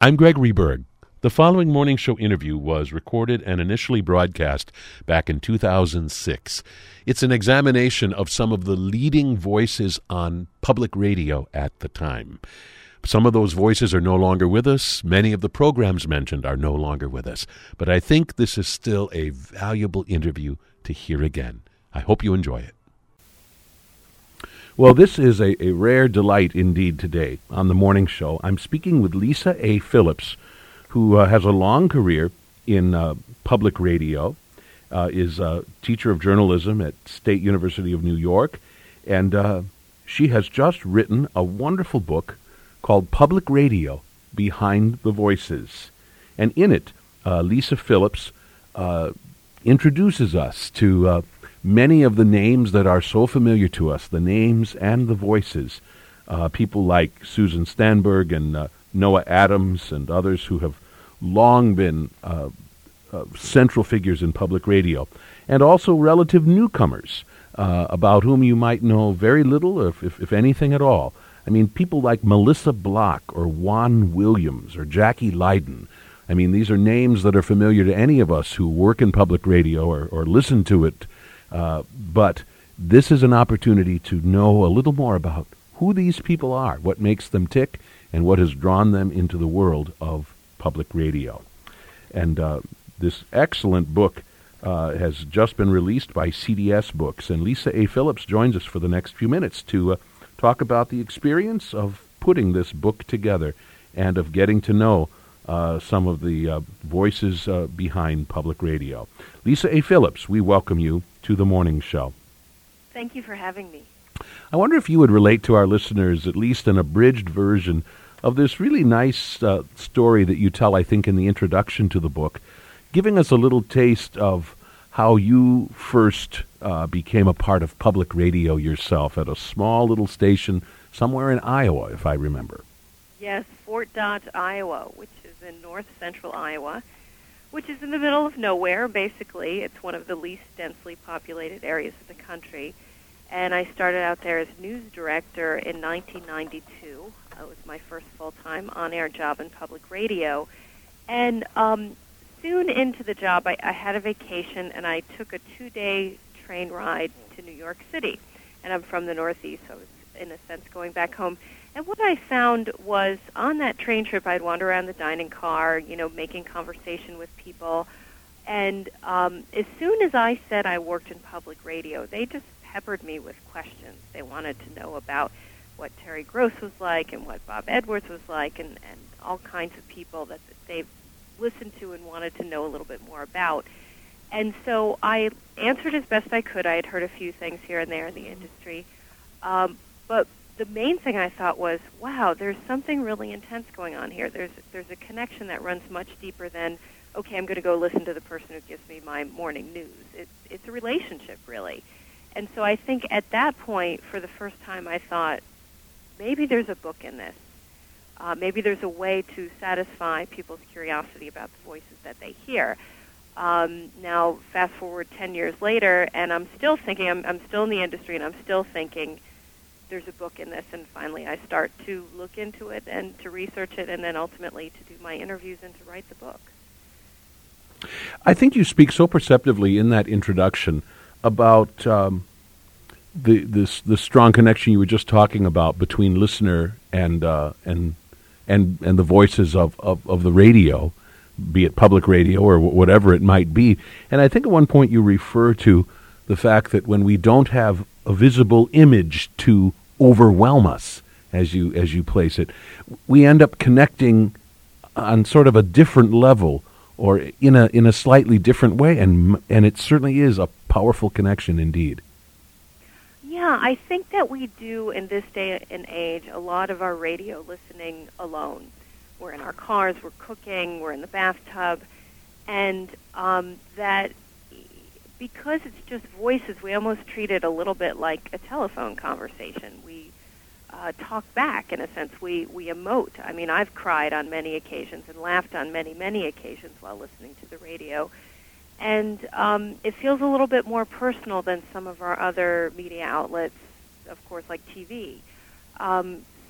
I'm Gregory Berg. The following morning show interview was recorded and initially broadcast back in 2006. It's an examination of some of the leading voices on public radio at the time. Some of those voices are no longer with us. Many of the programs mentioned are no longer with us. But I think this is still a valuable interview to hear again. I hope you enjoy it. Well, this is a rare delight indeed today on the morning show. I'm speaking with Lisa A. Phillips, who has a long career in public radio, is a teacher of journalism at State University of New York, and she has just written a wonderful book called Public Radio, Behind the Voices. And in it, Lisa Phillips introduces us to many of the names that are so familiar to us, the names and the voices, people like Susan Stamberg and Noah Adams and others who have long been central figures in public radio, and also relative newcomers about whom you might know very little, if anything at all. I mean, people like Melissa Block or Juan Williams or Jackie Lyden. I mean, these are names that are familiar to any of us who work in public radio or listen to it, but this is an opportunity to know a little more about who these people are, what makes them tick, and what has drawn them into the world of public radio. And this excellent book has just been released by CDS Books, and Lisa A. Phillips joins us for the next few minutes to talk about the experience of putting this book together and of getting to know some of the voices behind public radio. Lisa A. Phillips, we welcome you to The Morning Show. Thank you for having me. I wonder if you would relate to our listeners at least an abridged version of this really nice story that you tell, I think, in the introduction to the book, giving us a little taste of how you first became a part of public radio yourself at a small little station somewhere in Iowa, if I remember. Yes, Fort Dodge, Iowa, which is in north-central Iowa, which is in the middle of nowhere, basically. It's one of the least densely populated areas of the country. And I started out there as news director in 1992. It was my first full-time on-air job in public radio. And soon into the job, I had a vacation, and I took a two-day train ride to New York City. And I'm from the Northeast, so I was, in a sense, going back home. And what I found was on that train trip, I'd wander around the dining car, you know, making conversation with people. And as soon as I said I worked in public radio, they just peppered me with questions. They wanted to know about what Terry Gross was like and what Bob Edwards was like and all kinds of people that they've listened to and wanted to know a little bit more about. And so I answered as best I could. I had heard a few things here and there in the industry. But the main thing I thought was, wow, there's something really intense going on here. There's a connection that runs much deeper than, okay, I'm going to go listen to the person who gives me my morning news. It's a relationship, really. And so I think at that point, for the first time, I thought, maybe there's a book in this. Maybe there's a way to satisfy people's curiosity about the voices that they hear. Now, fast forward 10 years later, and I'm still thinking, I'm still in the industry, and I'm still thinking there's a book in this. And finally, I start to look into it and to research it, and then ultimately to do my interviews and to write the book. I think you speak so perceptively in that introduction about the strong connection you were just talking about between listener and the voices of the radio, be it public radio or whatever it might be. And I think at one point you refer to the fact that when we don't have a visible image to overwhelm us, as you place it, we end up connecting on sort of a different level or in a slightly different way, and it certainly is a powerful connection indeed. Yeah, I think that we do in this day and age a lot of our radio listening alone. We're in our cars, we're cooking, we're in the bathtub, and that because it's just voices, we almost treat it a little bit like a telephone conversation. We talk back, in a sense. We emote. I mean, I've cried on many occasions and laughed on many, many occasions while listening to the radio. And it feels a little bit more personal than some of our other media outlets, of course, like TV.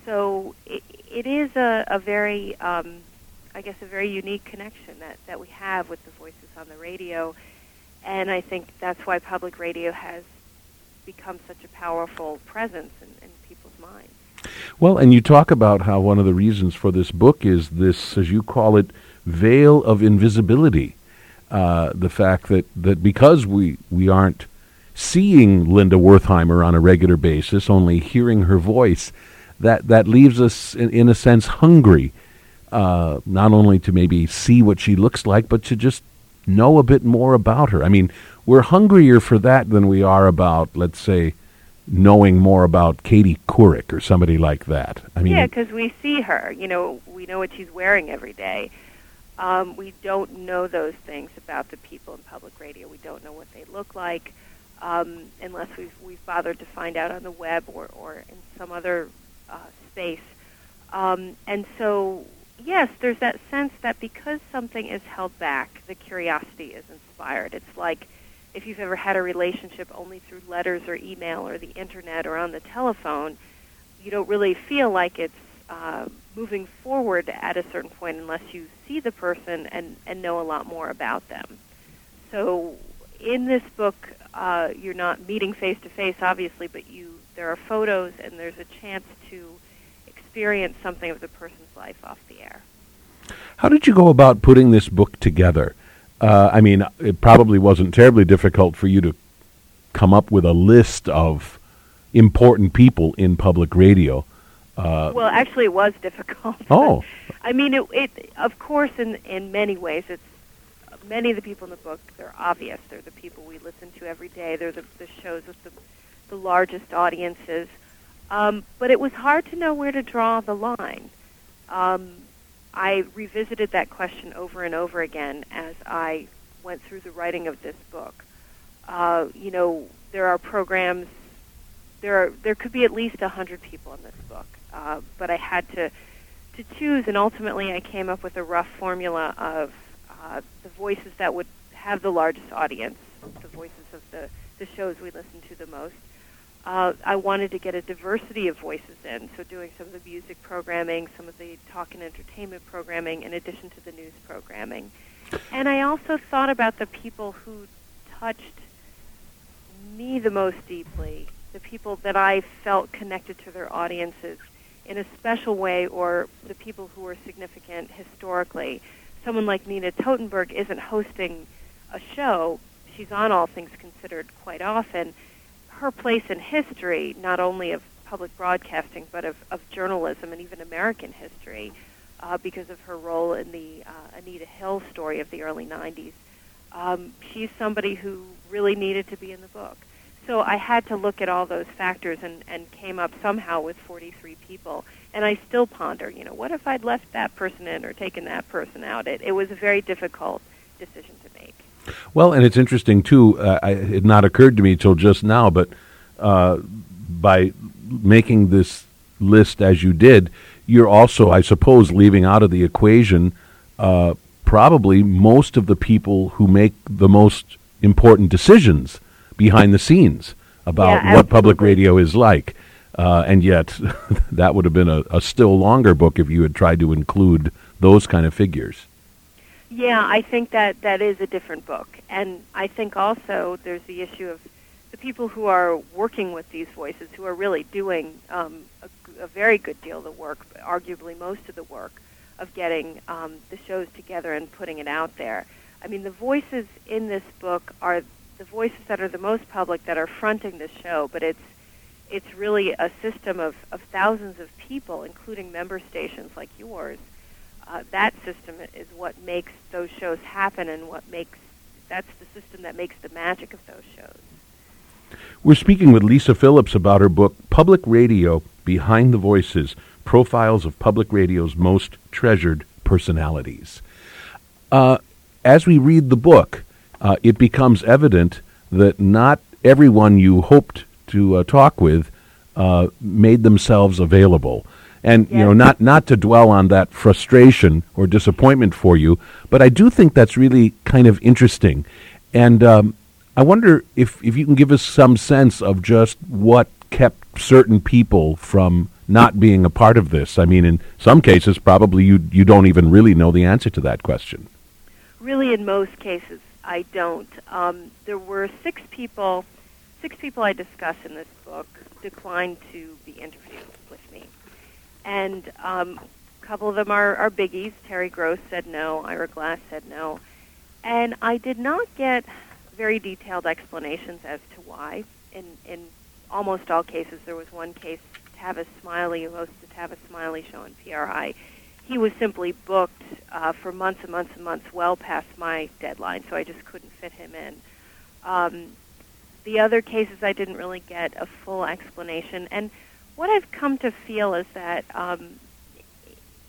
So it is a very I guess, a very unique connection that we have with the voices on the radio. And I think that's why public radio has become such a powerful presence in people's minds. Well, and you talk about how one of the reasons for this book is this, as you call it, veil of invisibility. The fact that because we aren't seeing Linda Wertheimer on a regular basis, only hearing her voice, that leaves us, in a sense, hungry, not only to maybe see what she looks like, but to just know a bit more about her. I mean, we're hungrier for that than we are about, let's say, knowing more about Katie Couric or somebody like that. I mean, yeah, because we see her. You know, we know what she's wearing every day. We don't know those things about the people in public radio. We don't know what they look like unless we've bothered to find out on the web or in some other space. And so, yes, there's that sense that because something is held back, the curiosity is inspired. It's like if you've ever had a relationship only through letters or email or the internet or on the telephone, you don't really feel like it's moving forward at a certain point unless you see the person and know a lot more about them. So in this book, you're not meeting face-to-face, obviously, but there are photos and there's a chance to experience something of the person's life off the air. How did you go about putting this book together? I mean, it probably wasn't terribly difficult for you to come up with a list of important people in public radio. Well, actually, it was difficult. Oh. I mean, it of course, in many ways, it's many of the people in the book, they're obvious. They're the people we listen to every day. They're the shows with the largest audiences. But it was hard to know where to draw the line. I revisited that question over and over again as I went through the writing of this book. You know, there are programs, there could be at least 100 people in this book, but I had to choose, and ultimately I came up with a rough formula of the voices that would have the largest audience, the voices of the shows we listen to the most. I wanted to get a diversity of voices in, so doing some of the music programming, some of the talk and entertainment programming, in addition to the news programming. And I also thought about the people who touched me the most deeply, the people that I felt connected to their audiences in a special way, or the people who were significant historically. Someone like Nina Totenberg isn't hosting a show. She's on All Things Considered quite often. Her place in history, not only of public broadcasting, but of journalism and even American history, because of her role in the Anita Hill story of the early 90s. She's somebody who really needed to be in the book. So I had to look at all those factors and came up somehow with 43 people. And I still ponder, you know, what if I'd left that person in or taken that person out? It was a very difficult decision to make. Well, and it's interesting, too, it had not occurred to me till just now, but by making this list as you did, you're also, I suppose, leaving out of the equation probably most of the people who make the most important decisions behind the scenes about what public radio is like. And yet, that would have been a still longer book if you had tried to include those kind of figures. Yeah, I think that is a different book. And I think also there's the issue of the people who are working with these voices, who are really doing a very good deal of the work, arguably most of the work, of getting the shows together and putting it out there. I mean, the voices in this book are the voices that are the most public that are fronting this show, but it's really a system of thousands of people, including member stations like yours. That system is what makes those shows happen, and that's the system that makes the magic of those shows. We're speaking with Lisa Phillips about her book, Public Radio, Behind the Voices, Profiles of Public Radio's Most Treasured Personalities. As we read the book, it becomes evident that not everyone you hoped to talk with made themselves available. And, yes, you know, not to dwell on that frustration or disappointment for you, but I do think that's really kind of interesting. And I wonder if you can give us some sense of just what kept certain people from not being a part of this? I mean, in some cases, probably you don't even really know the answer to that question. Really, in most cases, I don't. There were six people I discuss in this book declined to be interviewed with me. And a couple of them are biggies. Terry Gross said no. Ira Glass said no. And I did not get very detailed explanations as to why. In almost all cases, there was one case, Tavis Smiley, who hosts the Tavis Smiley show on PRI. He was simply booked for months and months and months, well past my deadline, so I just couldn't fit him in. The other cases, I didn't really get a full explanation. And what I've come to feel is that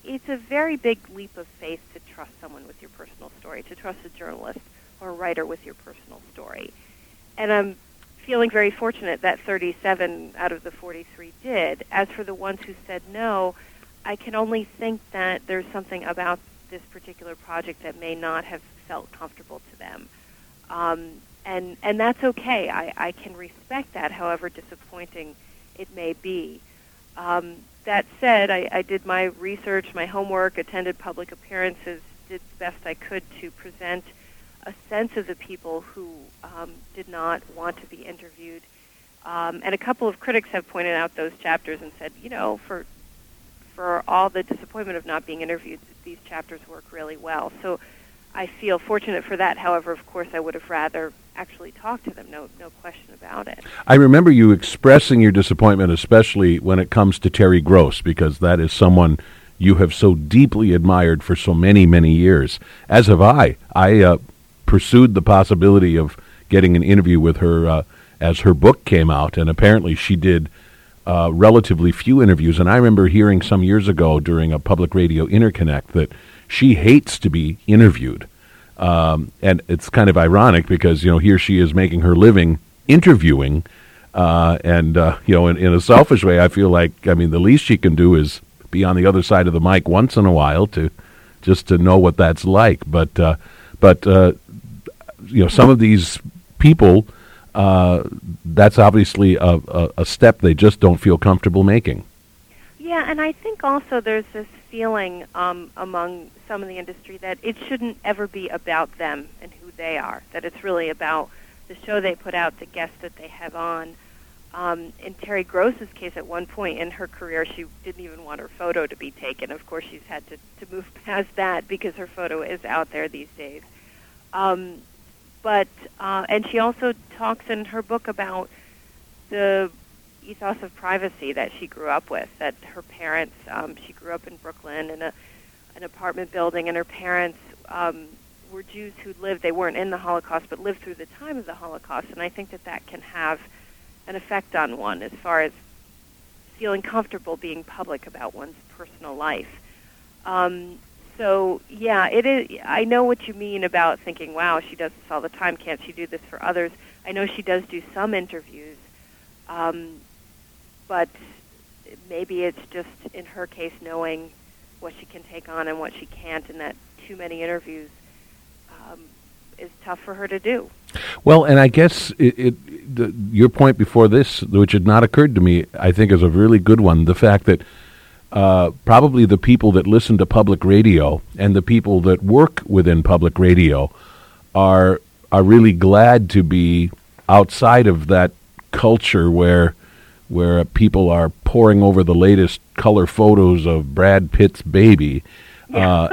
it's a very big leap of faith to trust someone with your personal story, to trust a journalist or a writer with your personal story. And I'm feeling very fortunate that 37 out of the 43 did. As for the ones who said no, I can only think that there's something about this particular project that may not have felt comfortable to them. And that's okay. I can respect that, however disappointing it may be. That said, I did my research, my homework, attended public appearances, did the best I could to present a sense of the people who did not want to be interviewed. And a couple of critics have pointed out those chapters and said, for all the disappointment of not being interviewed, these chapters work really well. So I feel fortunate for that. However, of course, I would have rather actually talked to them, no question about it. I remember you expressing your disappointment, especially when it comes to Terry Gross, because that is someone you have so deeply admired for so many, many years, as have I. I pursued the possibility of getting an interview with her as her book came out, and apparently she did relatively few interviews. And I remember hearing some years ago during a Public Radio Interconnect that she hates to be interviewed. And it's kind of ironic because, here she is making her living interviewing. In a selfish way, I feel like, the least she can do is be on the other side of the mic once in a while to know what that's like. But some of these people, that's obviously a step they just don't feel comfortable making. Yeah, and I think also there's this feeling among some in the industry that it shouldn't ever be about them and who they are, that it's really about the show they put out, the guests that they have on. In Terry Gross's case, at one point in her career, she didn't even want her photo to be taken. Of course, she's had to move past that because her photo is out there these days. And she also talks in her book about the ethos of privacy that she grew up with, that her parents, she grew up in Brooklyn in an apartment building, and her parents were Jews who lived, they weren't in the Holocaust, but lived through the time of the Holocaust. And I think that can have an effect on one as far as feeling comfortable being public about one's personal life. So, yeah, it is. I know what you mean about thinking, wow, she does this all the time. Can't she do this for others? I know she does do some interviews, but maybe it's just, in her case, knowing what she can take on and what she can't, and that too many interviews is tough for her to do. Well, and I guess your point before this, which had not occurred to me, I think is a really good one, the fact that probably the people that listen to public radio and the people that work within public radio are really glad to be outside of that culture where people are poring over the latest color photos of Brad Pitt's baby. Yeah.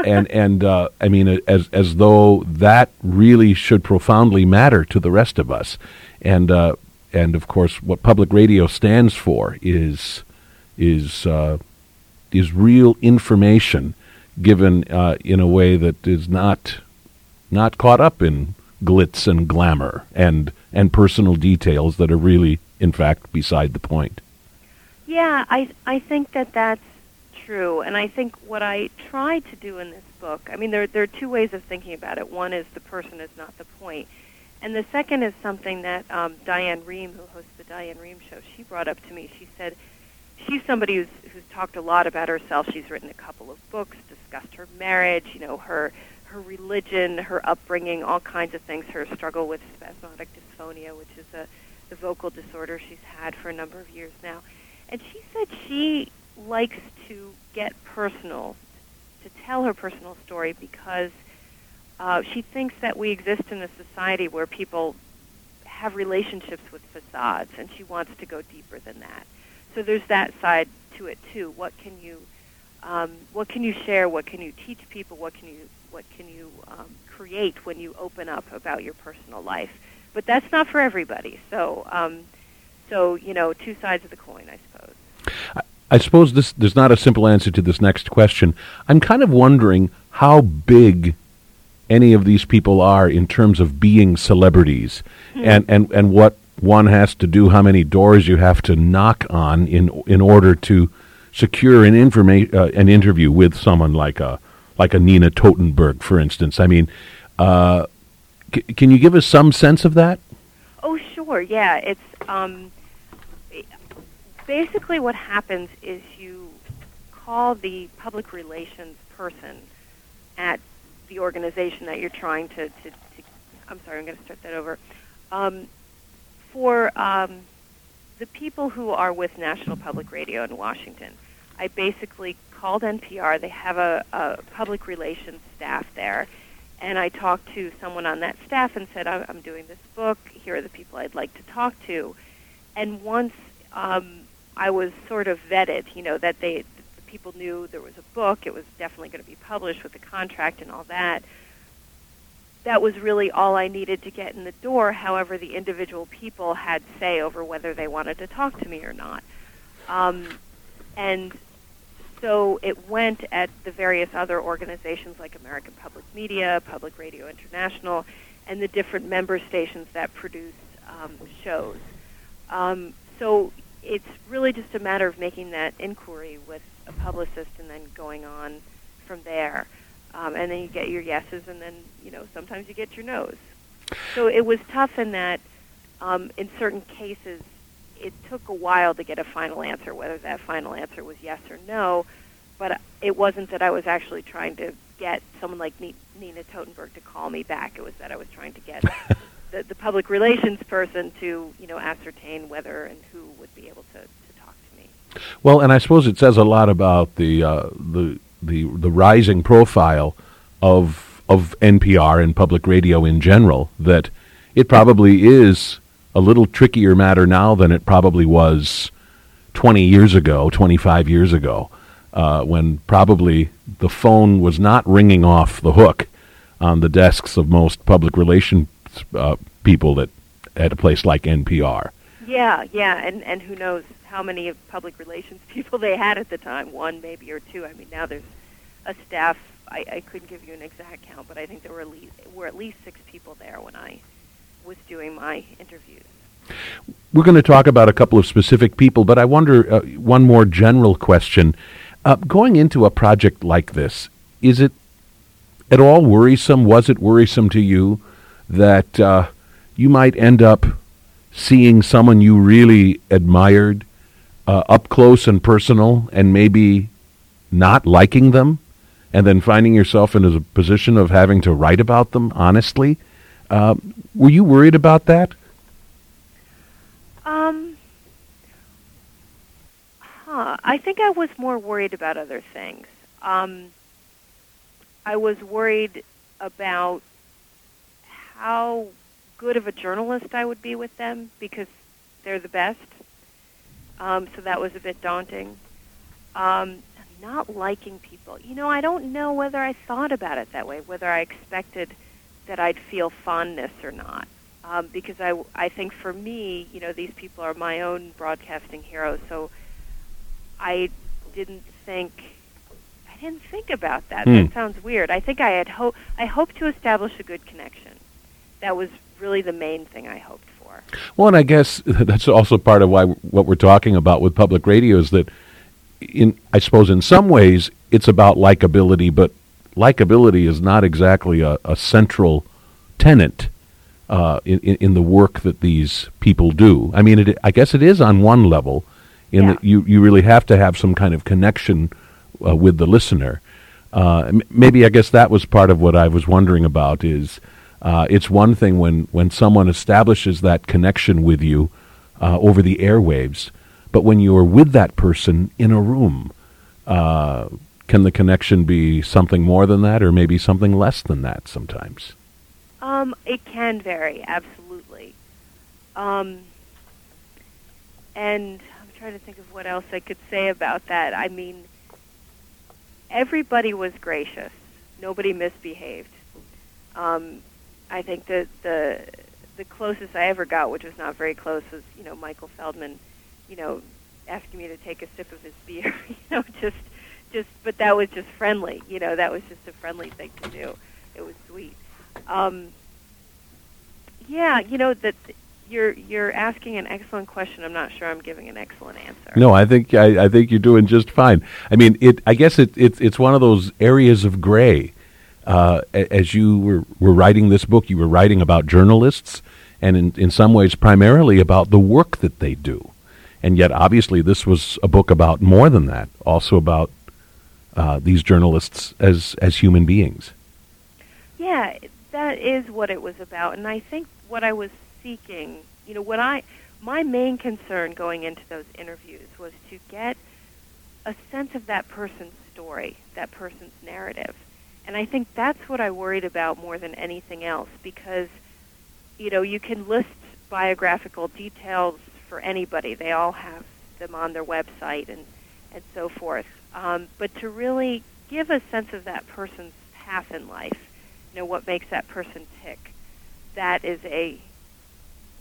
As though that really should profoundly matter to the rest of us. And of course, what public radio stands for is real information given in a way that is not caught up in glitz and glamour and personal details that are really, in fact, beside the point. Yeah, I think that's true, and I think what I tried to do in this book, there are two ways of thinking about it. One is the person is not the point, and the second is something that Diane Rehm, who hosts the Diane Rehm show, she brought up to me. She said she's somebody who's talked a lot about herself. She's written a couple of books, discussed her marriage, her religion, her upbringing, all kinds of things, her struggle with spasmodic dysphonia, which is the vocal disorder she's had for a number of years now. And she said she likes to get personal, to tell her personal story, because she thinks that we exist in a society where people have relationships with facades, and she wants to go deeper than that. So there's that side to it too. What can you share? What can you teach people? What can you create when you open up about your personal life? But that's not for everybody. So you know, two sides of the coin, I suppose. I suppose there's not a simple answer to this next question. I'm kind of wondering how big any of these people are in terms of being celebrities, and what one has to do, how many doors you have to knock on in order to secure an interview with someone like a Nina Totenberg, for instance. I mean, can you give us some sense of that? Oh, sure. Yeah, it's basically what happens is you call the public relations person at the organization that you're trying to I'm sorry, I'm going to start that over. For the people who are with National Public Radio in Washington, I basically called NPR. They have a public relations staff there, and I talked to someone on that staff and said, I'm doing this book. Here are the people I'd like to talk to. And once I was sort of vetted, you know, that the people knew there was a book, it was definitely going to be published with a contract and all that, that was really all I needed to get in the door. However, the individual people had say over whether they wanted to talk to me or not. And so it went at the various other organizations like American Public Media, Public Radio International, and the different member stations that produce shows. So it's really just a matter of making that inquiry with a publicist and then going on from there. And then you get your yeses, and then, you know, sometimes you get your no's. So it was tough in that, in certain cases, it took a while to get a final answer, whether that final answer was yes or no. But it wasn't that I was actually trying to get someone like Nina Totenberg to call me back. It was that I was trying to get the public relations person to, you know, ascertain whether and who would be able to talk to me. Well, and I suppose it says a lot about the rising profile of NPR and public radio in general, that it probably is a little trickier matter now than it probably was 20 years ago, 25 years ago, when probably the phone was not ringing off the hook on the desks of most public relations people that at a place like NPR. Yeah, and who knows how many of public relations people they had at the time, one maybe or two. I mean, now there's a staff, I couldn't give you an exact count, but I think there were at least six people there when I was doing my interviews. We're going to talk about a couple of specific people, but I wonder, one more general question. Going into a project like this, is it at all worrisome, was it worrisome to you that you might end up seeing someone you really admired up close and personal, and maybe not liking them, and then finding yourself in a position of having to write about them honestly? Were you worried about that? I think I was more worried about other things. I was worried about how good of a journalist I would be with them, because they're the best. So that was a bit daunting. Not liking people. You know, I don't know whether I thought about it that way, whether I expected that I'd feel fondness or not. Because I think for me, you know, these people are my own broadcasting heroes, so I didn't think about that. That sounds weird. I think I hoped to establish a good connection. That was really the main thing I hoped for. Well, and I guess that's also part of why what we're talking about with public radio is that, I suppose in some ways, it's about likability, but likability is not exactly a central tenet in the work that these people do. I mean, I guess it is on one level, that you really have to have some kind of connection with the listener. Maybe I guess that was part of what I was wondering about is, it's one thing when someone establishes that connection with you over the airwaves, but when you are with that person in a room Can the connection be something more than that, or maybe something less than that sometimes? It can vary, absolutely. And I'm trying to think of what else I could say about that. I mean, everybody was gracious. Nobody misbehaved. I think that the closest I ever got, which was not very close, was, you know, Michael Feldman, you know, asking me to take a sip of his beer, you know, just, but that was just friendly, you know, that was just a friendly thing to do. It was sweet. Yeah, you know, that you're asking an excellent question. I'm not sure I'm giving an excellent answer. No, I think you're doing just fine. I mean, I guess it's one of those areas of gray. As you were writing this book, you were writing about journalists, and in some ways primarily about the work that they do. And yet, obviously, this was a book about more than that, also about these journalists as human beings. Yeah, that is what it was about. And I think what I was seeking, you know, my main concern going into those interviews was to get a sense of that person's story, that person's narrative. And I think that's what I worried about more than anything else, because, you know, you can list biographical details for anybody. They all have them on their website and so forth. But to really give a sense of that person's path in life, you know, what makes that person tick, that is a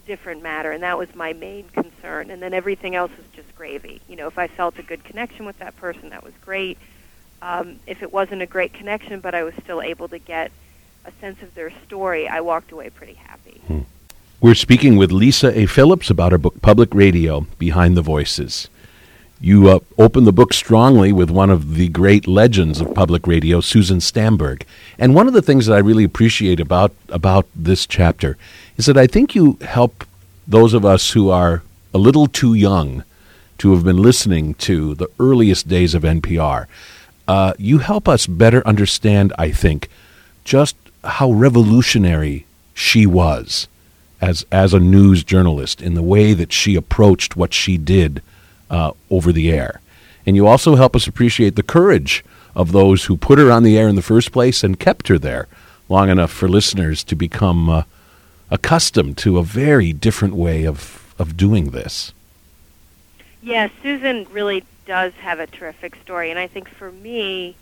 different matter. And that was my main concern. And then everything else was just gravy. You know, if I felt a good connection with that person, that was great. If it wasn't a great connection, but I was still able to get a sense of their story, I walked away pretty happy. We're speaking with Lisa A. Phillips about her book, Public Radio, Behind the Voices. You open the book strongly with one of the great legends of public radio, Susan Stamberg. And one of the things that I really appreciate about this chapter is that I think you help those of us who are a little too young to have been listening to the earliest days of NPR. You help us better understand, I think, just how revolutionary she was as a news journalist in the way that she approached what she did over the air. And you also help us appreciate the courage of those who put her on the air in the first place and kept her there long enough for listeners to become accustomed to a very different way of doing this. Yeah, Susan really does have a terrific story, and I think for me,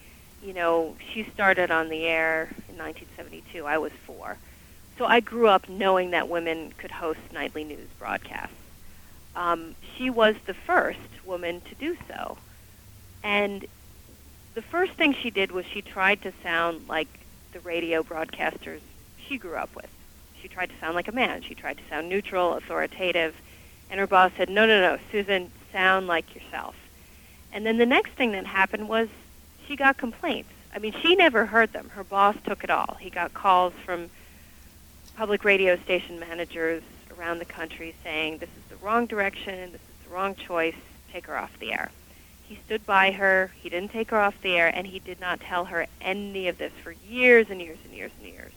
you know, she started on the air in 1972. I was 4. So I grew up knowing that women could host nightly news broadcasts. She was the first woman to do so. And the first thing she did was she tried to sound like the radio broadcasters she grew up with. She tried to sound like a man. She tried to sound neutral, authoritative. And her boss said, no, Susan, sound like yourself. And then the next thing that happened was she got complaints. I mean, she never heard them. Her boss took it all. He got calls from public radio station managers around the country saying, this is the wrong direction, this is the wrong choice, take her off the air. He stood by her, he didn't take her off the air, and he did not tell her any of this for years and years and years and years.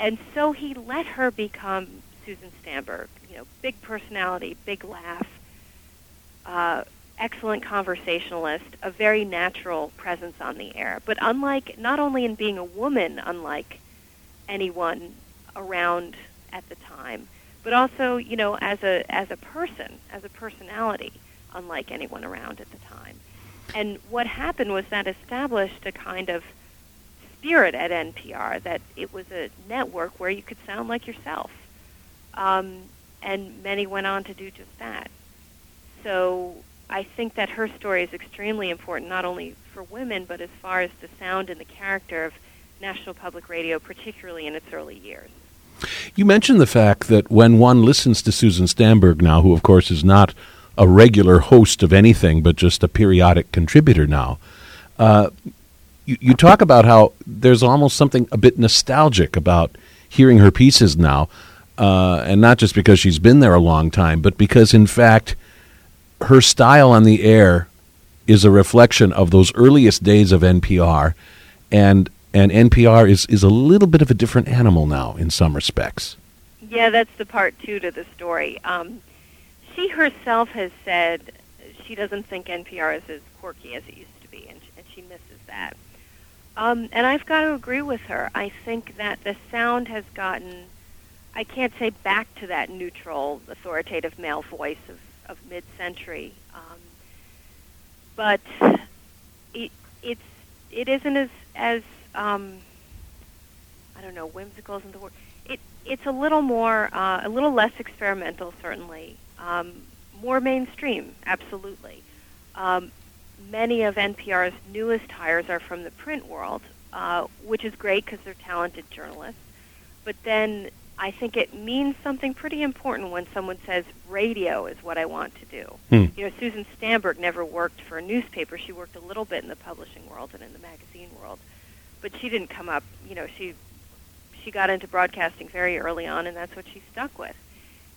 And so he let her become Susan Stamberg, you know, big personality, big laugh, excellent conversationalist, a very natural presence on the air. But unlike, not only in being a woman, unlike anyone around at the time, but also, you know, as a person, as a personality, unlike anyone around at the time. And what happened was that established a kind of spirit at NPR, that it was a network where you could sound like yourself. And many went on to do just that. So I think that her story is extremely important, not only for women, but as far as the sound and the character of National Public Radio, particularly in its early years. You mentioned the fact that when one listens to Susan Stamberg now, who, of course, is not a regular host of anything but just a periodic contributor now, you talk about how there's almost something a bit nostalgic about hearing her pieces now, and not just because she's been there a long time, but because, in fact, her style on the air is a reflection of those earliest days of NPR, and NPR is a little bit of a different animal now in some respects. Yeah, that's the part two to the story. She herself has said she doesn't think NPR is as quirky as it used to be, and she misses that. And I've got to agree with her. I think that the sound has gotten, I can't say back to that neutral, authoritative male voice of mid-century, but it isn't as I don't know, whimsical isn't the word. It's a little more, a little less experimental, certainly. More mainstream, absolutely. Many of NPR's newest hires are from the print world, which is great because they're talented journalists. But then I think it means something pretty important when someone says, radio is what I want to do. You know, Susan Stamberg never worked for a newspaper. She worked a little bit in the publishing world and in the magazine world. But she didn't come up, you know, she got into broadcasting very early on, and that's what she stuck with.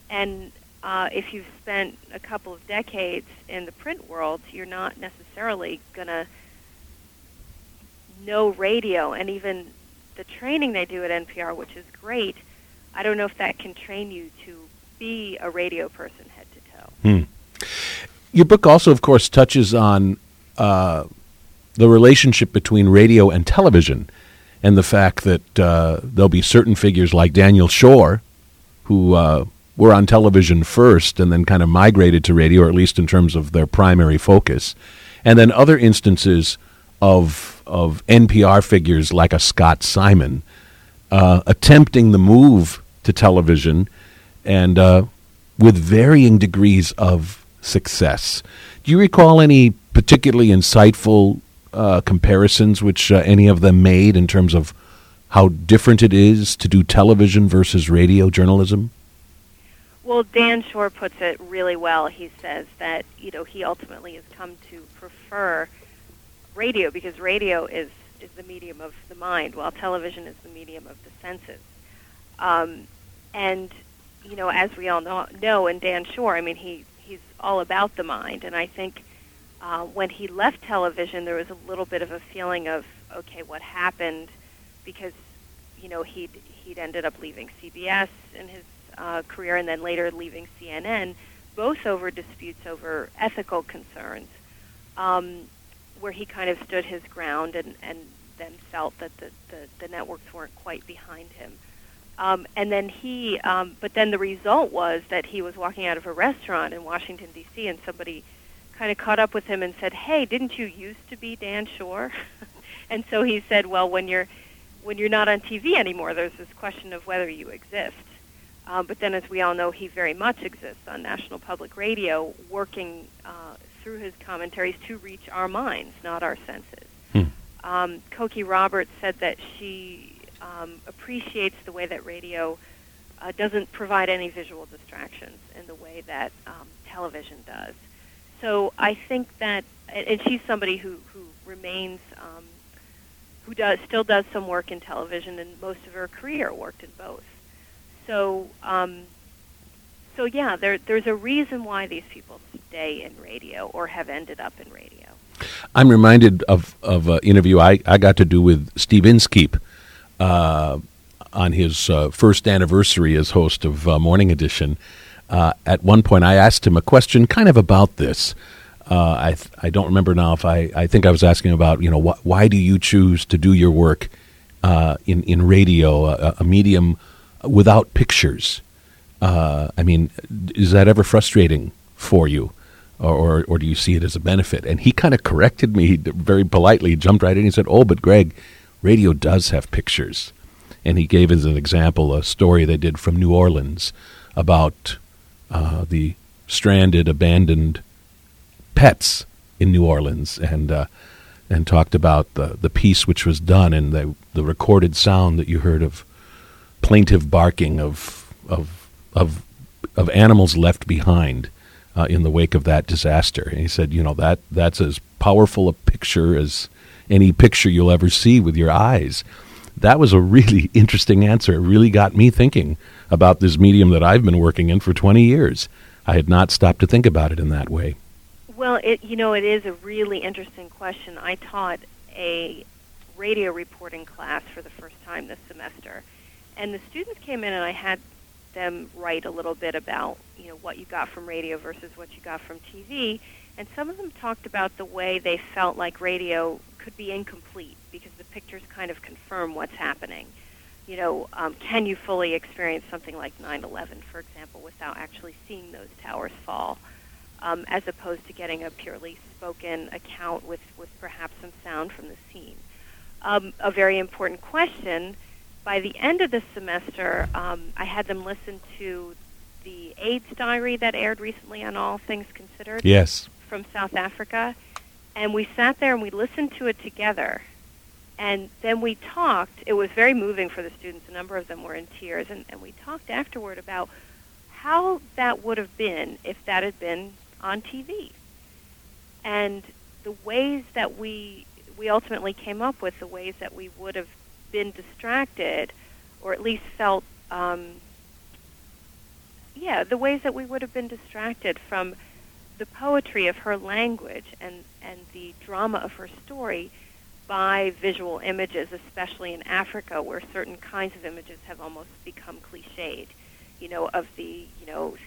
And if you've spent a couple of decades in the print world, you're not necessarily going to know radio. And even the training they do at NPR, which is great, I don't know if that can train you to be a radio person head to toe. Your book also, of course, touches on the relationship between radio and television, and the fact that there'll be certain figures like Daniel Schorr, who were on television first and then kind of migrated to radio, or at least in terms of their primary focus, and then other instances of NPR figures like a Scott Simon attempting the move to television, and with varying degrees of success. Do you recall any particularly insightful comparisons which any of them made in terms of how different it is to do television versus radio journalism? Well, Dan Schorr puts it really well. He says that, you know, he ultimately has come to prefer radio because radio is the medium of the mind, while television is the medium of the senses. And, you know, as we all know, and Dan Schorr, I mean, he's all about the mind, and I think when he left television, there was a little bit of a feeling of, okay, what happened? Because, you know, he'd ended up leaving CBS in his career and then later leaving CNN, both over disputes over ethical concerns, where he kind of stood his ground and then felt that the networks weren't quite behind him. And then but then the result was that he was walking out of a restaurant in Washington, D.C., and somebody kind of caught up with him and said, "Hey, didn't you used to be Dan Schorr?" And so he said, "Well, when you're not on TV anymore, there's this question of whether you exist." But then, as we all know, he very much exists on National Public Radio, working through his commentaries to reach our minds, not our senses. Cokie Roberts said that she appreciates the way that radio doesn't provide any visual distractions in the way that television does. So I think that, and she's somebody who remains, who still does some work in television, and most of her career worked in both. So, yeah, there's a reason why these people stay in radio or have ended up in radio. I'm reminded of an interview I got to do with Steve Inskeep on his first anniversary as host of Morning Edition. At one point, I asked him a question kind of about this. I don't remember now if I think I was asking about, you know, why do you choose to do your work in radio, a medium without pictures? I mean, is that ever frustrating for you, or do you see it as a benefit? And he kind of corrected me very politely, jumped right in and said, "Oh, but Greg, radio does have pictures." And he gave as an example a story they did from New Orleans about the stranded, abandoned pets in New Orleans, and talked about the piece which was done and the recorded sound that you heard of plaintive barking of animals left behind in the wake of that disaster. And he said, you know, that's as powerful a picture as any picture you'll ever see with your eyes. That was a really interesting answer. It really got me thinking about this medium that I've been working in for 20 years. I had not stopped to think about it in that way. Well, it is a really interesting question. I taught a radio reporting class for the first time this semester, and the students came in and I had them write a little bit about, you know, what you got from radio versus what you got from TV, And some of them talked about the way they felt like radio could be incomplete because the pictures kind of confirm what's happening. You know, can you fully experience something like 9/11, for example, without actually seeing those towers fall, as opposed to getting a purely spoken account with perhaps some sound from the scene? A very important question. By the end of the semester, I had them listen to the AIDS diary that aired recently on All Things Considered. Yes. From South Africa. And we sat there and we listened to it together. And then we talked. It was very moving for the students. A number of them were in tears. And we talked afterward about how that would have been if that had been on TV. And the ways that we ultimately came up with, the ways that we would have been distracted, or at least felt, the ways that we would have been distracted from the poetry of her language and the drama of her story by visual images, especially in Africa, where certain kinds of images have almost become cliched, of the,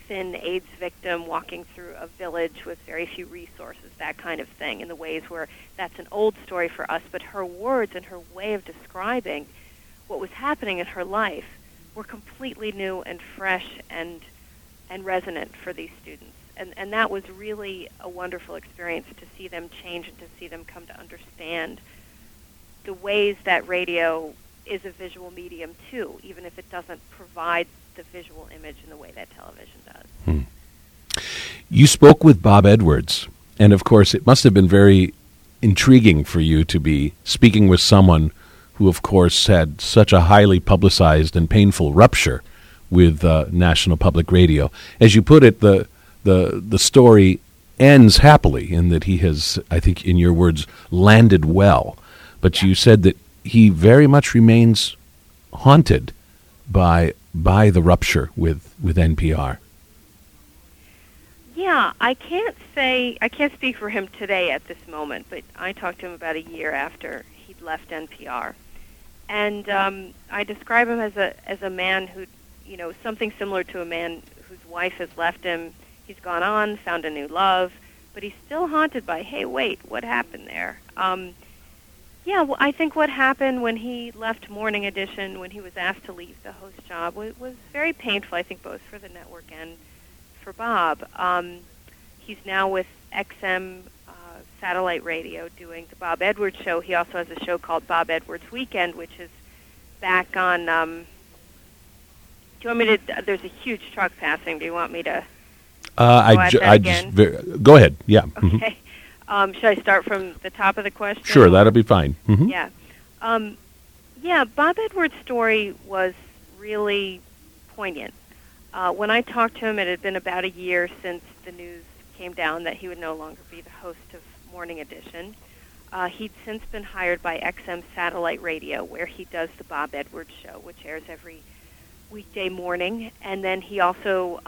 thin AIDS victim walking through a village with very few resources, that kind of thing, in the ways where that's an old story for us, but her words and her way of describing what was happening in her life were completely new and fresh and resonant for these students. And that was really a wonderful experience to see them change and to see them come to understand the ways that radio is a visual medium too, even if it doesn't provide the visual image in the way that television does. You spoke with Bob Edwards, and of course it must have been very intriguing for you to be speaking with someone who of course had such a highly publicized and painful rupture with National Public Radio. As you put it, the story ends happily in that he has, I think in your words, landed well. But you said that he very much remains haunted by the rupture with NPR. Yeah, I can't speak for him today at this moment, but I talked to him about a year after he'd left NPR. And I describe him as a man who, something similar to a man whose wife has left him. He's gone on, found a new love, but he's still haunted by, hey, wait, what happened there? I think what happened when he left Morning Edition, when he was asked to leave the host job, was very painful, I think, both for the network and for Bob. He's now with XM Satellite Radio doing the Bob Edwards Show. He also has a show called Bob Edwards Weekend, which is back on... do you want me to... There's a huge truck passing. Do you want me to... go ahead. Yeah. Okay. Should I start from the top of the question? Sure, that'll be fine. Mm-hmm. Yeah. Bob Edwards' story was really poignant. When I talked to him, it had been about a year since the news came down that he would no longer be the host of Morning Edition. He'd since been hired by XM Satellite Radio, where he does the Bob Edwards Show, which airs every weekday morning, and then he also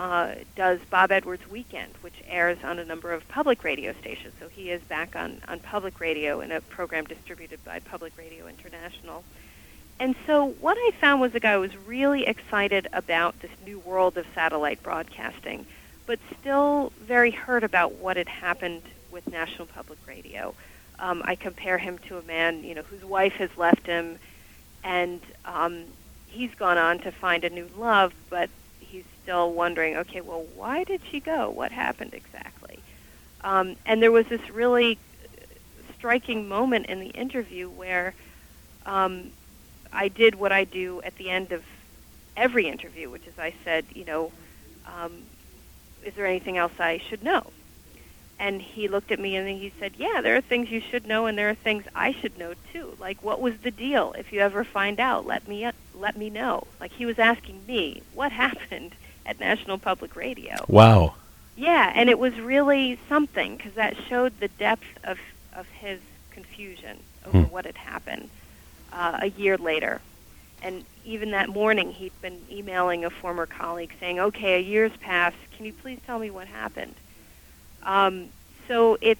does Bob Edwards Weekend, which airs on a number of public radio stations. So he is back on public radio in a program distributed by Public Radio International. And so what I found was a guy who was really excited about this new world of satellite broadcasting, but still very hurt about what had happened with National Public Radio. I compare him to a man, whose wife has left him, and he's gone on to find a new love, but he's still wondering, okay, well, why did she go? What happened exactly? And there was this really striking moment in the interview where I did what I do at the end of every interview, which is I said, is there anything else I should know? And he looked at me and he said, yeah, there are things you should know and there are things I should know too. Like, what was the deal? If you ever find out, let me know. Like, he was asking me, what happened at National Public Radio? Wow. Yeah, and it was really something, because that showed the depth of his confusion over what had happened a year later. And even that morning, he'd been emailing a former colleague saying, okay, a year's passed. Can you please tell me what happened? So it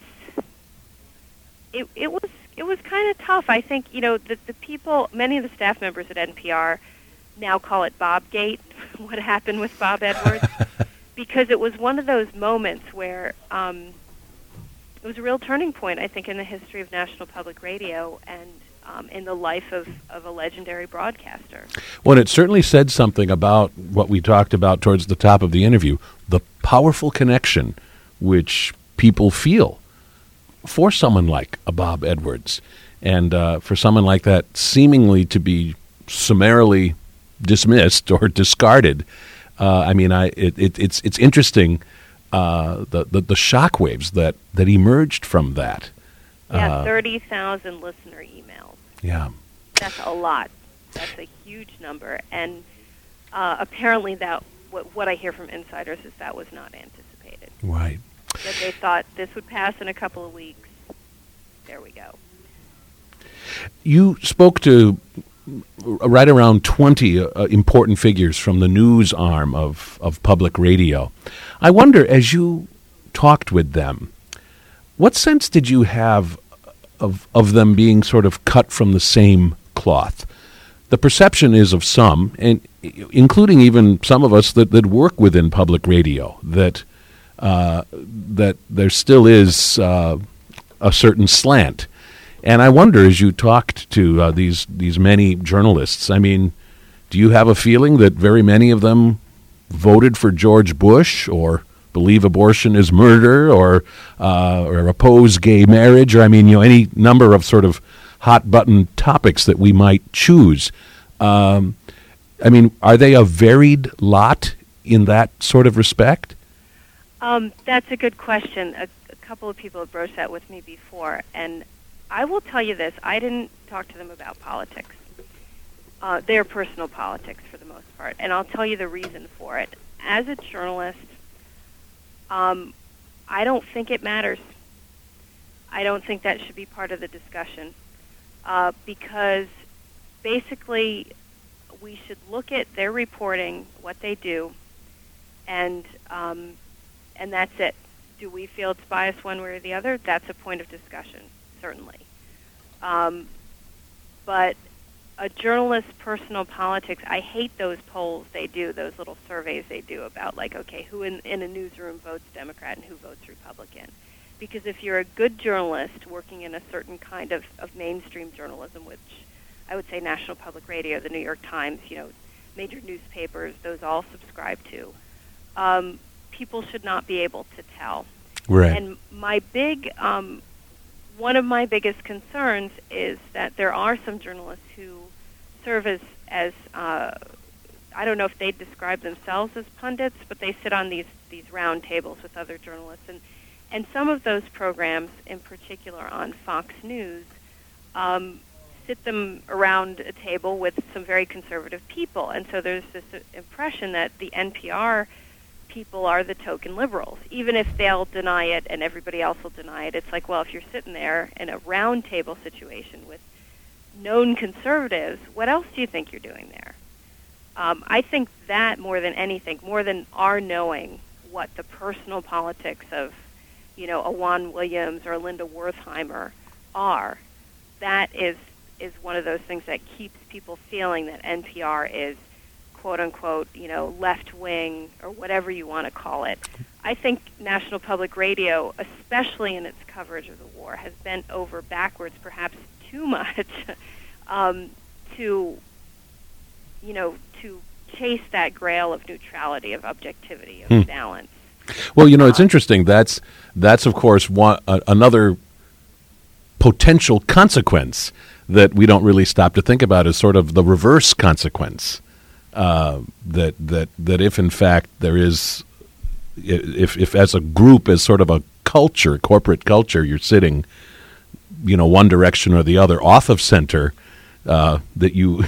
was kind of tough. I think, the people, many of the staff members at NPR now call it Bobgate, what happened with Bob Edwards, because it was one of those moments where it was a real turning point, I think, in the history of National Public Radio and in the life of a legendary broadcaster. Well, it certainly said something about what we talked about towards the top of the interview, the powerful connection which people feel for someone like a Bob Edwards and for someone like that seemingly to be summarily dismissed or discarded. It's interesting the shockwaves that emerged from that. Yeah, 30,000 listener emails. Yeah. That's a lot. That's a huge number. And apparently that what I hear from insiders is that was not anticipated. Right. That they thought this would pass in a couple of weeks. There we go. You spoke to right around 20 important figures from the news arm of public radio. I wonder, as you talked with them, what sense did you have of them being sort of cut from the same cloth? The perception is of some, and including even some of us that work within public radio, that there still is a certain slant. And I wonder, as you talked to these many journalists, I mean, do you have a feeling that very many of them voted for George Bush or believe abortion is murder, or oppose gay marriage, or any number of sort of hot button topics that we might choose. Are they a varied lot in that sort of respect? That's a good question. A couple of people have broached that with me before, and I will tell you this: I didn't talk to them about politics, their personal politics for the most part, and I'll tell you the reason for it. As a journalist, I don't think it matters. I don't think that should be part of the discussion because basically we should look at their reporting, what they do, and that's it. Do we feel it's biased one way or the other? That's a point of discussion, certainly. But a journalist's personal politics, I hate those polls they do, those little surveys they do about, like, okay, who in a newsroom votes Democrat and who votes Republican. Because if you're a good journalist working in a certain kind of mainstream journalism, which I would say National Public Radio, the New York Times, major newspapers, those all subscribe to, people should not be able to tell. Right. And my one of my biggest concerns is that there are some journalists who serve as I don't know if they describe themselves as pundits, but they sit on these round tables with other journalists. And some of those programs, in particular on Fox News, sit them around a table with some very conservative people. And so there's this impression that the NPR people are the token liberals. Even if they'll deny it and everybody else will deny it, it's like, well, if you're sitting there in a round table situation with known conservatives, what else do you think you're doing there? I think that more than anything, more than our knowing what the personal politics of, a Juan Williams or a Linda Wertheimer are, that is one of those things that keeps people feeling that NPR is, quote unquote, left wing or whatever you want to call it. I think National Public Radio, especially in its coverage of the war, has bent over backwards, perhaps too much, to chase that grail of neutrality, of objectivity, of balance. Well, it's interesting. That's of course one another potential consequence that we don't really stop to think about is sort of the reverse consequence. That if in fact there is, if as a group, as sort of a culture, corporate culture, you're sitting, one direction or the other, off of center, that you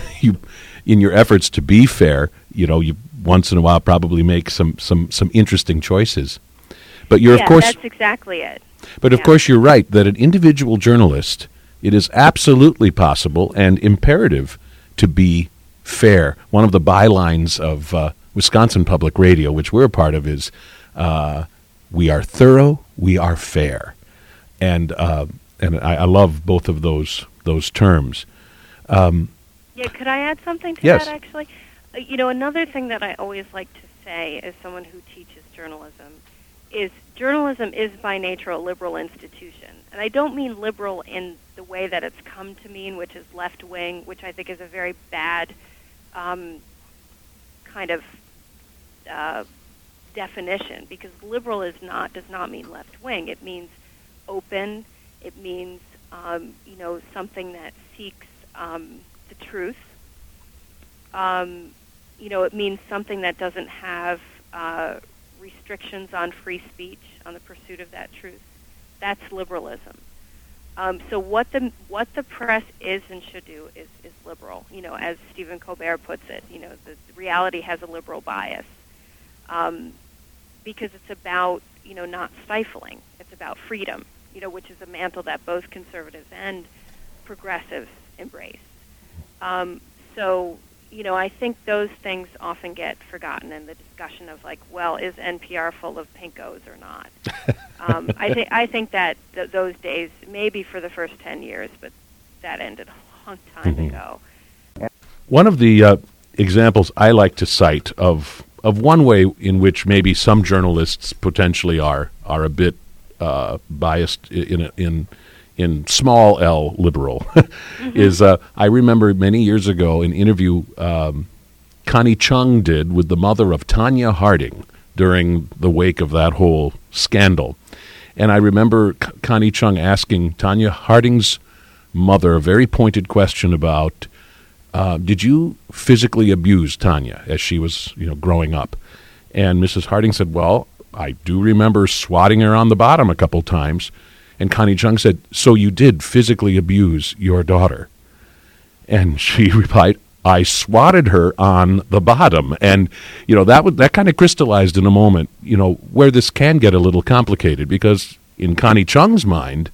in your efforts to be fair, you once in a while probably make some interesting choices. But you're of course that's exactly it. But of course you're right that an individual journalist, it is absolutely possible and imperative to be fair. One of the bylines of Wisconsin Public Radio, which we're a part of, is we are thorough, we are fair. And I love both of those terms. Could I add something to that, actually? Another thing that I always like to say as someone who teaches journalism is journalism is by nature a liberal institution. And I don't mean liberal in the way that it's come to mean, which is left-wing, which I think is a very bad kind of definition, because liberal does not mean left-wing. It means open. It means something that seeks the truth. It means something that doesn't have restrictions on free speech, on the pursuit of that truth. That's liberalism. So what the press is and should do is liberal. As Stephen Colbert puts it, the reality has a liberal bias, because it's about not stifling. It's about freedom, which is a mantle that both conservatives and progressives embrace. I think those things often get forgotten in the discussion of is NPR full of pinkos or not? I think that those days, maybe for the first 10 years, but that ended a long time ago. One of the examples I like to cite of one way in which maybe some journalists potentially are a bit biased in small L liberal is I remember many years ago an interview Connie Chung did with the mother of Tanya Harding during the wake of that whole scandal. And I remember Connie Chung asking Tanya Harding's mother a very pointed question about, did you physically abuse Tanya as she was growing up? And Mrs. Harding said, well, I do remember swatting her on the bottom a couple times. And Connie Chung said, so you did physically abuse your daughter? And she replied, I swatted her on the bottom. And, that kind of crystallized in a moment, where this can get a little complicated, because in Connie Chung's mind,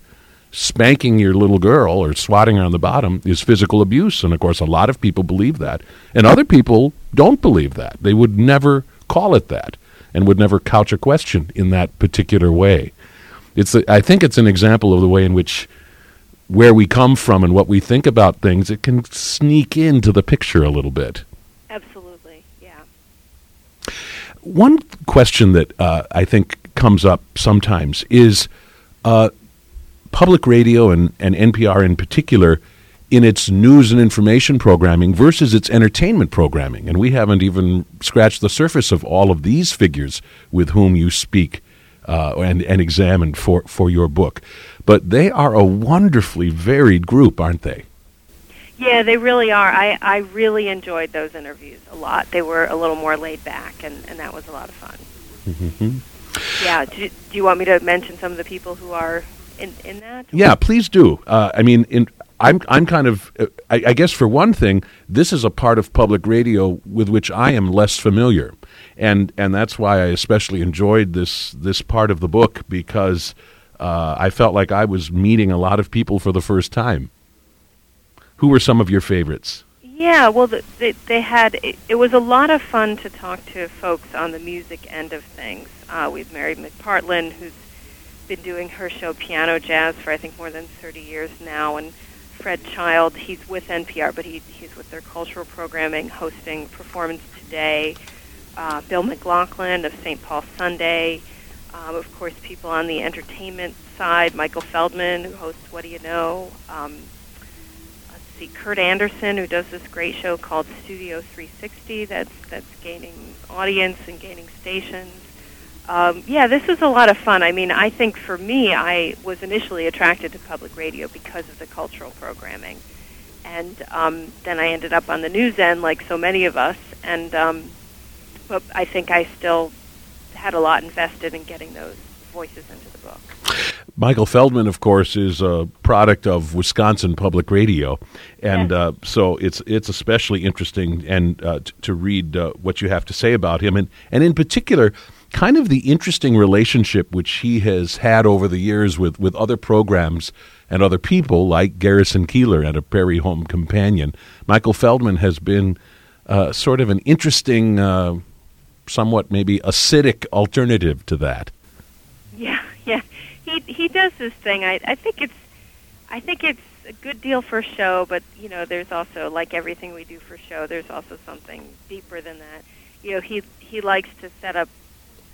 spanking your little girl or swatting her on the bottom is physical abuse. And, of course, a lot of people believe that. And other people don't believe that. They would never call it that and would never couch a question in that particular way. I think it's an example of the way in which where we come from and what we think about things, it can sneak into the picture a little bit. Absolutely, yeah. One question that I think comes up sometimes is public radio and NPR in particular in its news and information programming versus its entertainment programming. And we haven't even scratched the surface of all of these figures with whom you speak and examined for your book. But they are a wonderfully varied group, aren't they? Yeah, they really are. I really enjoyed those interviews a lot. They were a little more laid back, and that was a lot of fun. Mm-hmm. Yeah, do you want me to mention some of the people who are in that? Yeah, please do. I'm kind of, I guess for one thing, this is a part of public radio with which I am less familiar. And that's why I especially enjoyed this part of the book, because I felt like I was meeting a lot of people for the first time. Who were some of your favorites? Yeah, well, it was a lot of fun to talk to folks on the music end of things. We have Mary McPartlin, who's been doing her show Piano Jazz for I think more than 30 years now, and Fred Child. He's with NPR, but he's with their cultural programming, hosting Performance Today. Bill McLaughlin of St. Paul Sunday, of course, people on the entertainment side, Michael Feldman, who hosts What Do You Know? Kurt Anderson, who does this great show called Studio 360, that's gaining audience and gaining stations. This is a lot of fun. I mean, I think for me, I was initially attracted to public radio because of the cultural programming. And then I ended up on the news end, like so many of us, and but I think I still had a lot invested in getting those voices into the book. Michael Feldman, of course, is a product of Wisconsin Public Radio, and yes. So it's especially interesting and to read what you have to say about him, and in particular, kind of the interesting relationship which he has had over the years with other programs and other people like Garrison Keillor and A Prairie Home Companion. Michael Feldman has been sort of an interesting, somewhat maybe acidic alternative to that. Yeah. He does this thing. I think it's a good deal for show, but there's also, like everything we do for show, there's also something deeper than that. He likes to set up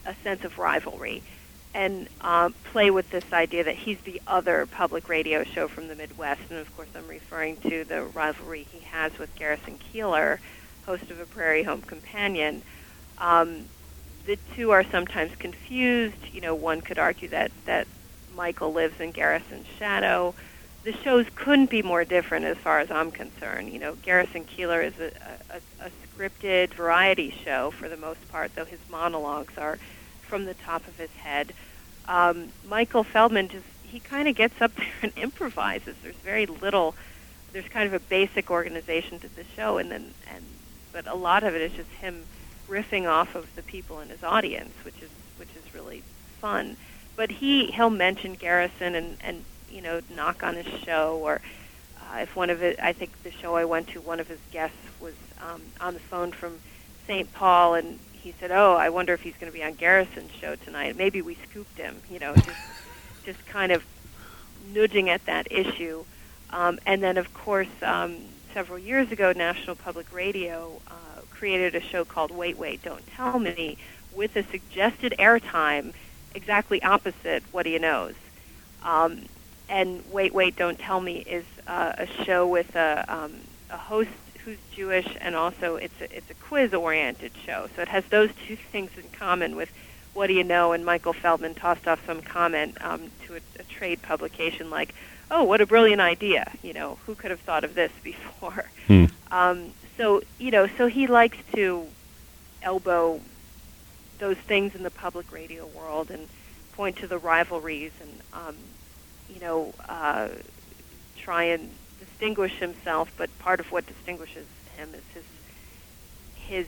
a sense of rivalry and play with this idea that he's the other public radio show from the Midwest. And, of course, I'm referring to the rivalry he has with Garrison Keillor, host of A Prairie Home Companion. The two are sometimes confused. You know, one could argue that Michael lives in Garrison's shadow. The shows couldn't be more different as far as I'm concerned. You know, Garrison Keillor is a scripted variety show for the most part, though his monologues are from the top of his head. Michael Feldman, he kind of gets up there and improvises. There's kind of a basic organization to the show, but a lot of it is just him riffing off of the people in his audience, which is really fun. But he'll mention Garrison and you know, knock on his show, or if one of it, I think the show I went to, one of his guests was on the phone from St. Paul, and he said, "Oh, I wonder if he's going to be on Garrison's show tonight. Maybe we scooped him," you know, just kind of nudging at that issue. And then, of course, several years ago, National Public Radio created a show called Wait, Wait, Don't Tell Me, with a suggested airtime exactly opposite What Do You Know?'s. And Wait, Wait, Don't Tell Me is a show with a host who's Jewish, and also it's a quiz-oriented show. So it has those two things in common with What Do You Know? And Michael Feldman tossed off some comment to a trade publication like, "Oh, what a brilliant idea. You know, who could have thought of this before?" So, you know, so he likes to elbow those things in the public radio world and point to the rivalries and you know, try and distinguish himself, but part of what distinguishes him is his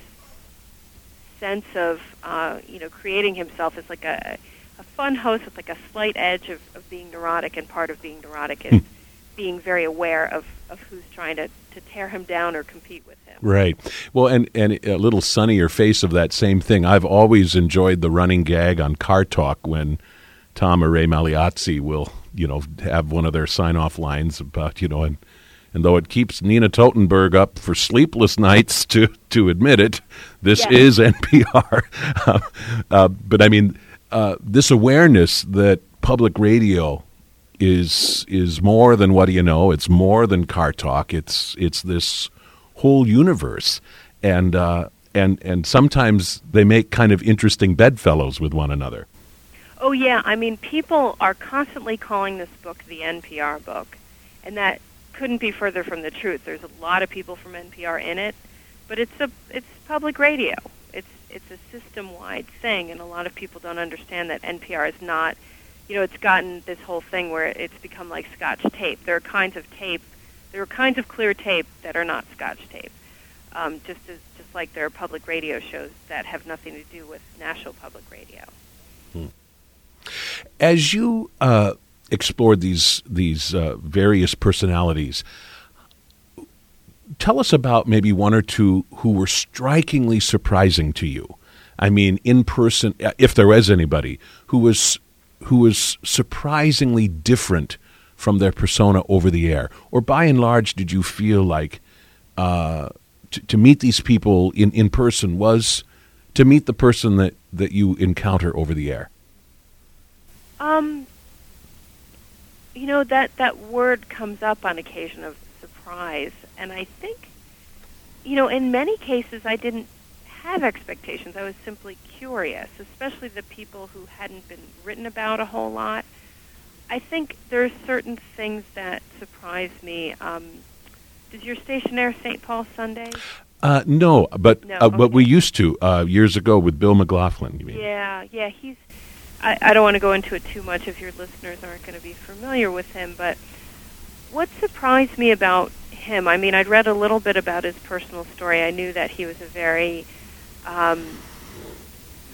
sense of, you know, creating himself as like a fun host with like a slight edge of being neurotic, and part of being neurotic is being very aware of who's trying to tear him down or compete with him. Right. Well, and a little sunnier face of that same thing. I've always enjoyed the running gag on Car Talk when Tom or Ray Maliazzi will, you know, have one of their sign-off lines about, you know, and though it keeps Nina Totenberg up for sleepless nights to admit it, this is NPR. But I mean, this awareness that public radio is more than What Do You Know? It's more than Car Talk. It's this whole universe, and sometimes they make kind of interesting bedfellows with one another. Oh, yeah. I mean, people are constantly calling this book the NPR book, and that couldn't be further from the truth. There's a lot of people from NPR in it, but it's public radio. It's a system-wide thing, and a lot of people don't understand that NPR is not, you know, it's gotten this whole thing where it's become like Scotch tape. There are kinds of clear tape that are not Scotch tape, just like there are public radio shows that have nothing to do with National Public Radio. As you explored these various personalities, tell us about maybe one or two who were strikingly surprising to you. I mean, in person, if there was anybody who was surprisingly different from their persona over the air, or by and large, did you feel like to meet these people in person was to meet the person that you encounter over the air? You know, that word comes up on occasion of surprise, and I think, you know, in many cases I didn't have expectations. I was simply curious, especially the people who hadn't been written about a whole lot. I think there are certain things that surprise me. Does your station air St. Paul Sunday? No, but no, okay. But we used to years ago with Bill McLaughlin. You mean? Yeah, he's... I don't want to go into it too much if your listeners aren't going to be familiar with him, but what surprised me about him, I mean, I'd read a little bit about his personal story. I knew that he was a very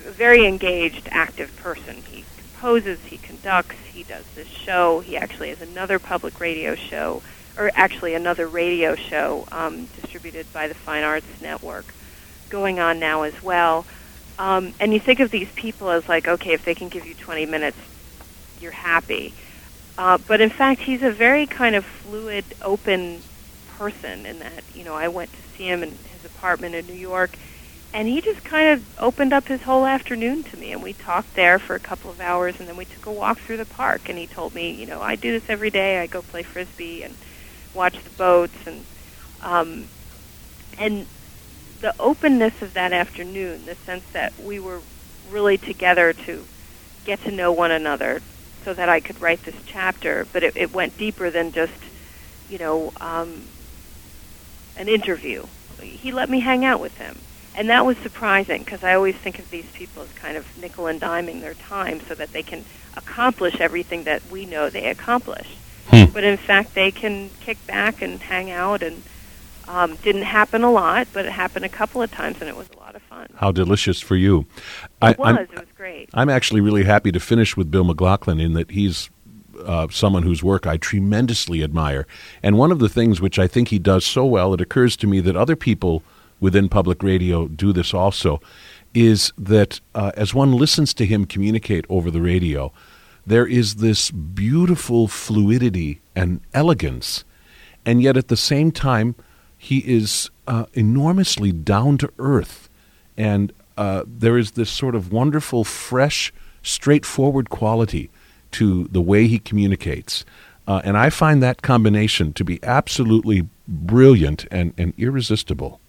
engaged, active person. He composes, he conducts, he does this show. He actually has another radio show distributed by the Fine Arts Network going on now as well. And you think of these people as like, okay, if they can give you 20 minutes, you're happy. But in fact, he's a very kind of fluid, open person in that, you know, I went to see him in his apartment in New York, And he just kind of opened up his whole afternoon to me, and we talked there for a couple of hours, and then we took a walk through the park, and he told me, you know, I do this every day. I go play Frisbee and watch the boats, and the openness of that afternoon, the sense that we were really together to get to know one another so that I could write this chapter, but it went deeper than just, you know, an interview. He let me hang out with him. And that was surprising, because I always think of these people as kind of nickel and diming their time so that they can accomplish everything that we know they accomplish. But in fact, they can kick back and hang out, and didn't happen a lot, but it happened a couple of times, and it was a lot of fun. How delicious for you. It was great. I'm actually really happy to finish with Bill McLaughlin in that he's someone whose work I tremendously admire. And one of the things which I think he does so well, it occurs to me that other people within public radio do this also, is that as one listens to him communicate over the radio, there is this beautiful fluidity and elegance, and yet at the same time, he is enormously down to earth, and there is this sort of wonderful, fresh, straightforward quality to the way he communicates, and I find that combination to be absolutely brilliant and irresistible.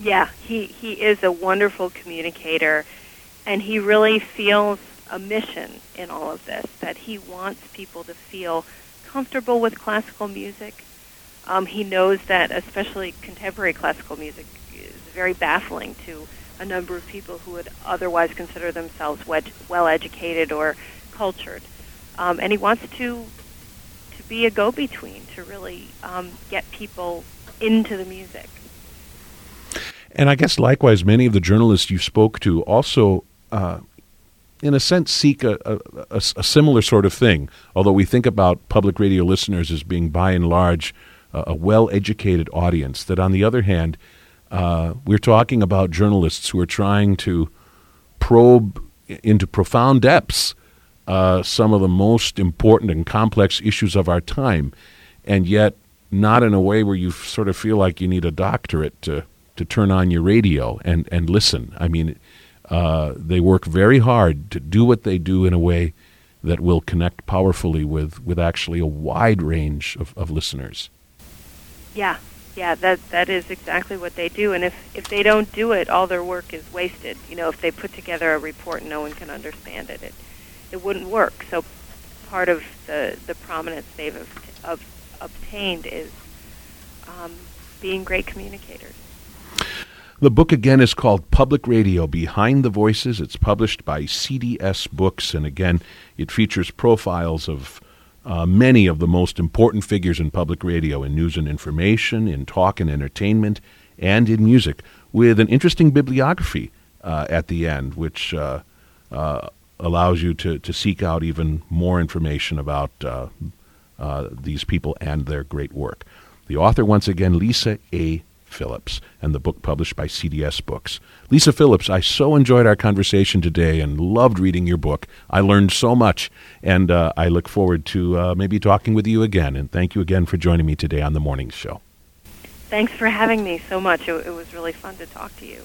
Yeah, he is a wonderful communicator, and he really feels a mission in all of this, that he wants people to feel comfortable with classical music. He knows that especially contemporary classical music is very baffling to a number of people who would otherwise consider themselves well-educated or cultured. And he wants to be a go-between, to really get people into the music. And I guess likewise, many of the journalists you spoke to also, in a sense, seek a similar sort of thing, although we think about public radio listeners as being, by and large, a well-educated audience, that on the other hand, we're talking about journalists who are trying to probe into profound depths some of the most important and complex issues of our time, and yet not in a way where you sort of feel like you need a doctorate to turn on your radio and listen. I mean, they work very hard to do what they do in a way that will connect powerfully with actually a wide range of listeners. Yeah, that is exactly what they do. And if they don't do it, all their work is wasted. You know, if they put together a report and no one can understand it, it wouldn't work. So part of the prominence they've obtained is being great communicators. The book, again, is called Public Radio, Behind the Voices. It's published by CDS Books, and again, it features profiles of many of the most important figures in public radio, in news and information, in talk and entertainment, and in music, with an interesting bibliography at the end, which allows you to seek out even more information about these people and their great work. The author, once again, Lisa A. Phillips, and the book published by CDS Books. Lisa Phillips, I so enjoyed our conversation today and loved reading your book. I learned so much, and I look forward to maybe talking with you again, and thank you again for joining me today on The Morning Show. Thanks for having me so much. It was really fun to talk to you.